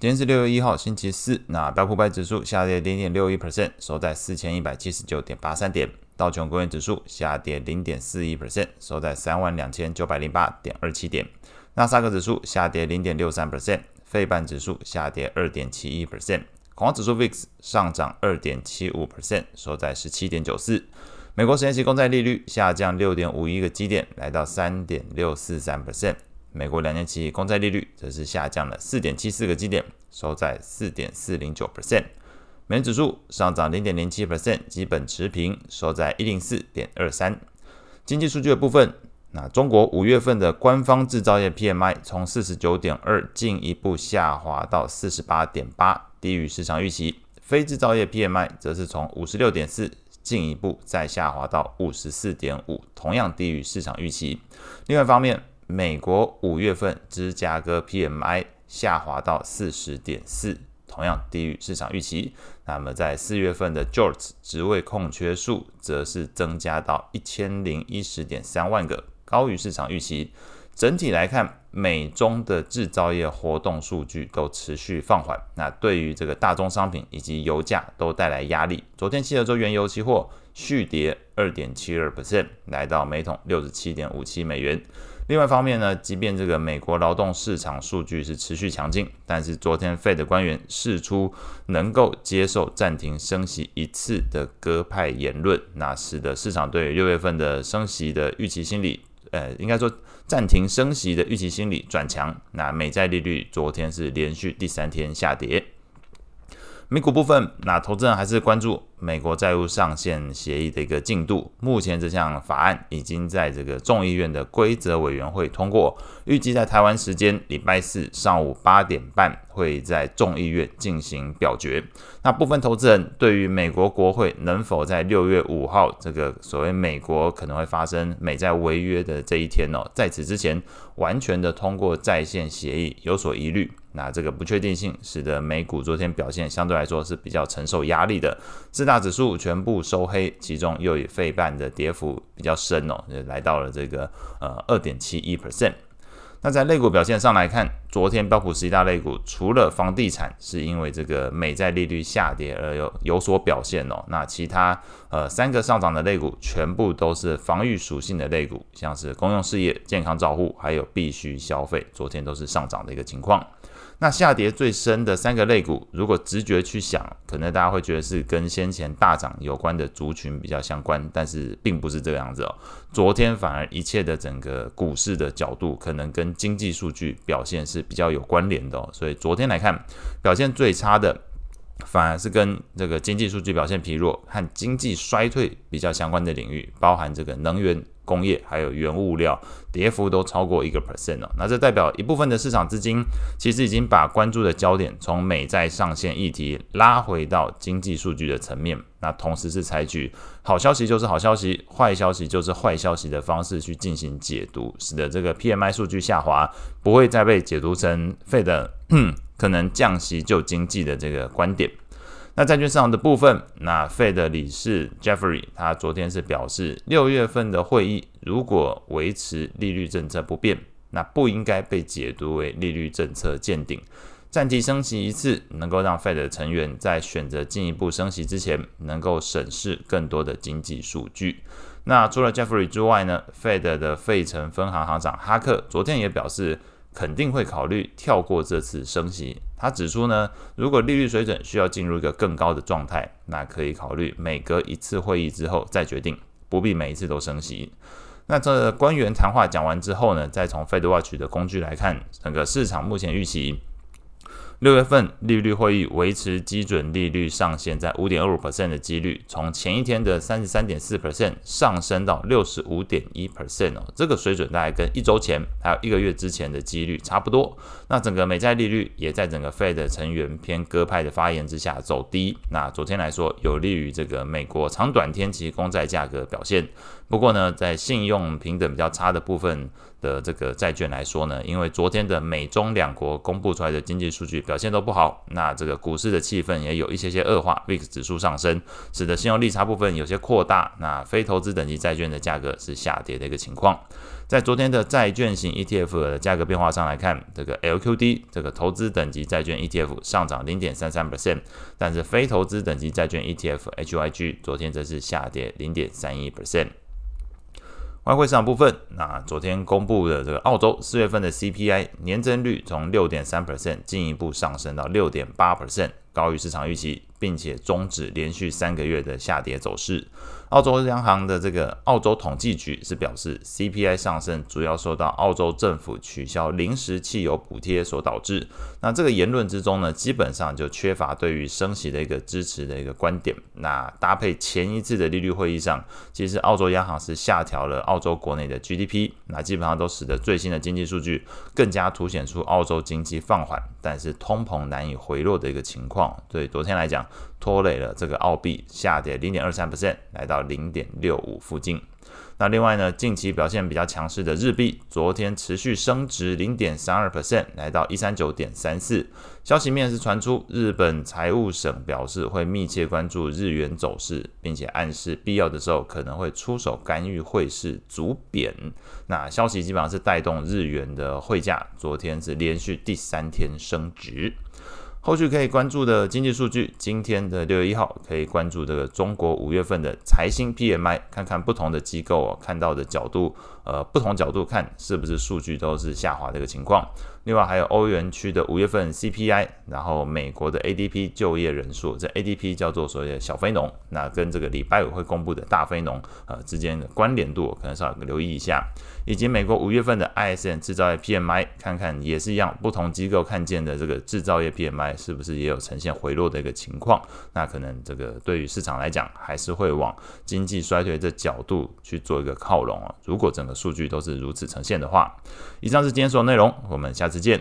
今天是6月1号星期四，那标普500指数下跌 0.61%， 收在 4179.83 点。道琼工业指数下跌 0.41%， 收在 32908.27 点。纳斯达克指数下跌 0.63%， 费半指数下跌 2.71%。恐慌指数 VIX 上涨 2.75%， 收在 17.94。美国十年期公债利率下降 6.51 个基点，来到 3.643%。美国两年期公债利率则是下降了 4.74 个基点，收在 4.409%。美元指数上涨 0.07%， 基本持平，收在 104.23。经济数据的部分，那中国5月份的官方制造业 PMI 从 49.2 进一步下滑到 48.8， 低于市场预期。非制造业 PMI 则是从 56.4进一步再下滑到 54.5， 同样低于市场预期。另外一方面，美国5月份芝加哥 PMI 下滑到 40.4， 同样低于市场预期。那么在4月份的 JOLTs 职位空缺数则是增加到 1010.3 万个，高于市场预期。整体来看，美中的制造业活动数据都持续放缓，那对于这个大宗商品以及油价都带来压力。昨天汽油州原油期货续跌 2.72%， 来到每桶 67.57 美元。另外一方面呢，即便这个美国劳动市场数据是持续强劲，但是昨天 FED 官员释出能够接受暂停升息一次的鸽派言论，那使得市场对于6月份的升息的预期心理，应该说暂停升息的预期心理转强，那美债利率昨天是连续第三天下跌。美股部分，那投资人还是关注美国债务上限协议的一个进度。目前这项法案已经在这个众议院的规则委员会通过，预计在台湾时间礼拜四上午8点半会在众议院进行表决。那部分投资人对于美国国会能否在6月5号这个所谓美国可能会发生美债违约的这一天在此之前完全的通过债限协议有所疑虑。那这个不确定性使得美股昨天表现相对来说是比较承受压力的，四大指数全部收黑，其中又以费半的跌幅比较深来到了这个2.71%。那在类股表现上来看，昨天标普11大类股除了房地产是因为这个美债利率下跌而有所表现那其他三个上涨的类股全部都是防御属性的类股，像是公用事业、健康照护还有必须消费，昨天都是上涨的一个情况。那下跌最深的三个类股，如果直觉去想，可能大家会觉得是跟先前大涨有关的族群比较相关，但是并不是这样子昨天反而一切的整个股市的角度，可能跟经济数据表现是比较有关联的所以昨天来看，表现最差的反而是跟这个经济数据表现疲弱和经济衰退比较相关的领域，包含这个能源、工业还有原物料，跌幅都超过 1% 那这代表一部分的市场资金其实已经把关注的焦点从美债上限议题拉回到经济数据的层面，那同时是采取好消息就是好消息，坏消息就是坏消息的方式去进行解读，使得这个 PMI 数据下滑不会再被解读成FED可能降息救经济的这个观点。那债券市场的部分，那 FED 理事 Jeffrey 他昨天是表示，6月份的会议如果维持利率政策不变，那不应该被解读为利率政策见顶，暂停升息一次能够让 FED 成员在选择进一步升息之前能够审视更多的经济数据。那除了 Jeffrey 之外呢， FED 的费城分行行长哈克昨天也表示肯定会考虑跳过这次升息。他指出呢，如果利率水准需要进入一个更高的状态，那可以考虑每隔一次会议之后再决定，不必每一次都升息。那这官员谈话讲完之后呢，再从 Fed Watch 的工具来看，整个市场目前预期6月份利率会议维持基准利率上限在 5.25% 的几率，从前一天的 33.4% 上升到 65.1% 这个水准大概跟一周前还有一个月之前的几率差不多。那整个美债利率也在整个 FED 成员偏鸽派的发言之下走低，那昨天来说有利于这个美国长短天期公债价格表现，不过呢，在信用平等比较差的部分的这个债券来说呢，因为昨天的美中两国公布出来的经济数据表现都不好，那这个股市的气氛也有一些些恶化。VIX 指数上升，使得信用利差部分有些扩大，那非投资等级债券的价格是下跌的一个情况。在昨天的债券型 ETF 的价格变化上来看，这个 LQD 这个投资等级债券 ETF 上涨 0.33%， 但是非投资等级债券 ETF HYG 昨天则是下跌 0.31%。外汇市场部分，那昨天公布的这个澳洲4月份的 CPI 年增率从 6.3% 进一步上升到 6.8%， 高于市场预期，并且终止连续3个月的下跌走势。澳洲央行的这个澳洲统计局是表示 ，CPI 上升主要受到澳洲政府取消临时汽油补贴所导致。那这个言论之中呢，基本上就缺乏对于升息的一个支持的一个观点。那搭配前一次的利率会议上，其实澳洲央行是下调了澳洲国内的 GDP， 那基本上都使得最新的经济数据更加凸显出澳洲经济放缓，但是通膨难以回落的一个情况。对昨天来讲，拖累了这个澳币下跌 0.23%， 来到 0.65 附近。那另外呢，近期表现比较强势的日币，昨天持续升值 0.32%， 来到 139.34。消息面是传出日本财务省表示会密切关注日元走势，并且暗示必要的时候可能会出手干预汇市阻贬。那消息基本上是带动日元的汇价，昨天是连续第3天升值。后续可以关注的经济数据，今天的6月1号可以关注这个中国5月份的财新 PMI， 看看不同的机构看到的角度，不同角度看是不是数据都是下滑的一个情况。另外还有欧元区的5月份 CPI， 然后美国的 ADP 就业人数，这 ADP 叫做所谓的小非农，那跟这个礼拜五会公布的大非农之间的关联度，可能稍微留意一下。以及美国5月份的 ISM 制造业 PMI， 看看也是一样，不同机构看见的这个制造业 PMI是不是也有呈现回落的一个情况？那可能这个对于市场来讲，还是会往经济衰退的角度去做一个靠拢。如果整个数据都是如此呈现的话，以上是今天所有内容，我们下次见。